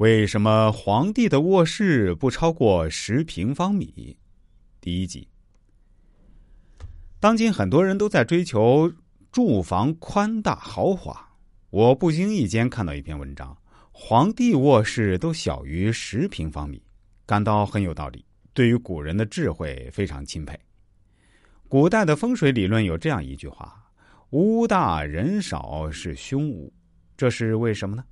为什么皇帝的卧室不超过10平方米？第一集。当今很多人都在追求住房宽大豪华，我不经意间看到一篇文章，皇帝卧室都小于10平方米，感到很有道理，对于古人的智慧非常钦佩。古代的风水理论有这样一句话：屋大人少是凶屋。这是为什么呢？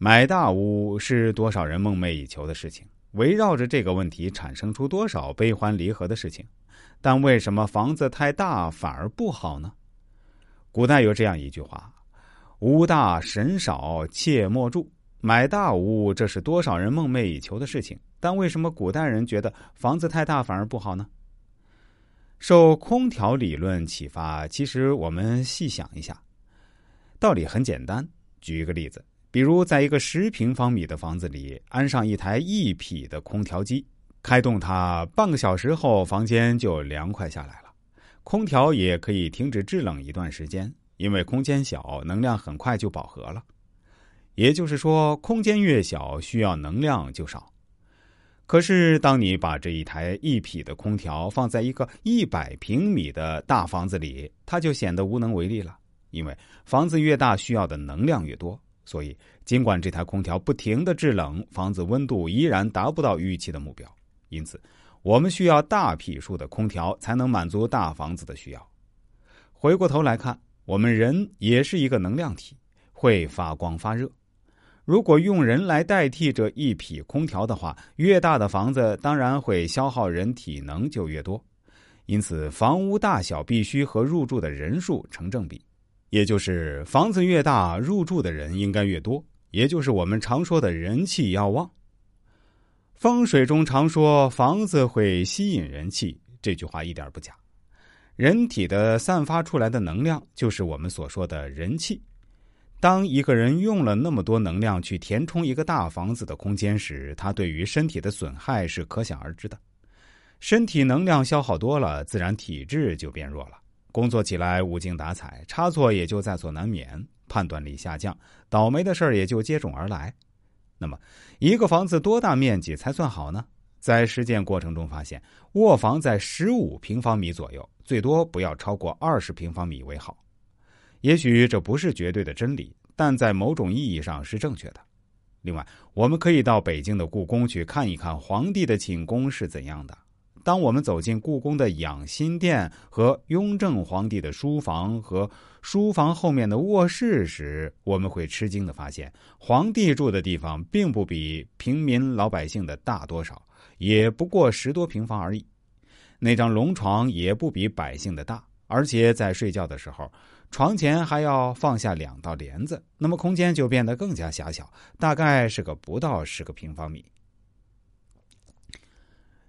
买大屋是多少人梦寐以求的事情，围绕着这个问题产生出多少悲欢离合的事情。但为什么房子太大反而不好呢？古代有这样一句话：屋大神少切莫住。买大屋，这是多少人梦寐以求的事情，但为什么古代人觉得房子太大反而不好呢？受空调理论启发，其实我们细想一下，道理很简单。举一个例子，比如在一个10平方米的房子里安上一台1匹的空调机，开动它半个小时后，房间就凉快下来了。空调也可以停止制冷一段时间，因为空间小，能量很快就饱和了。也就是说，空间越小，需要能量就少。可是当你把这一台1匹的空调放在一个100平米的大房子里，它就显得无能为力了，因为房子越大，需要的能量越多。所以尽管这台空调不停地制冷，房子温度依然达不到预期的目标。因此我们需要大匹数的空调才能满足大房子的需要。回过头来看，我们人也是一个能量体，会发光发热。如果用人来代替这1匹空调的话，越大的房子当然会消耗人体能就越多。因此房屋大小必须和入住的人数成正比。也就是房子越大，入住的人应该越多，也就是我们常说的人气要旺。风水中常说房子会吸引人气，这句话一点不假。人体的散发出来的能量就是我们所说的人气。当一个人用了那么多能量去填充一个大房子的空间时，他对于身体的损害是可想而知的。身体能量消耗多了，自然体质就变弱了。工作起来无精打采，差错也就在所难免，判断力下降，倒霉的事儿也就接踵而来。那么一个房子多大面积才算好呢？在实践过程中发现，卧房在15平方米左右，最多不要超过20平方米为好。也许这不是绝对的真理，但在某种意义上是正确的。另外，我们可以到北京的故宫去看一看皇帝的寝宫是怎样的。当我们走进故宫的养心殿和雍正皇帝的书房和书房后面的卧室时，我们会吃惊地发现，皇帝住的地方并不比平民老百姓的大多少，也不过10多平方而已。那张龙床也不比百姓的大，而且在睡觉的时候，床前还要放下2道帘子，那么空间就变得更加狭小，大概是个不到10个平方米。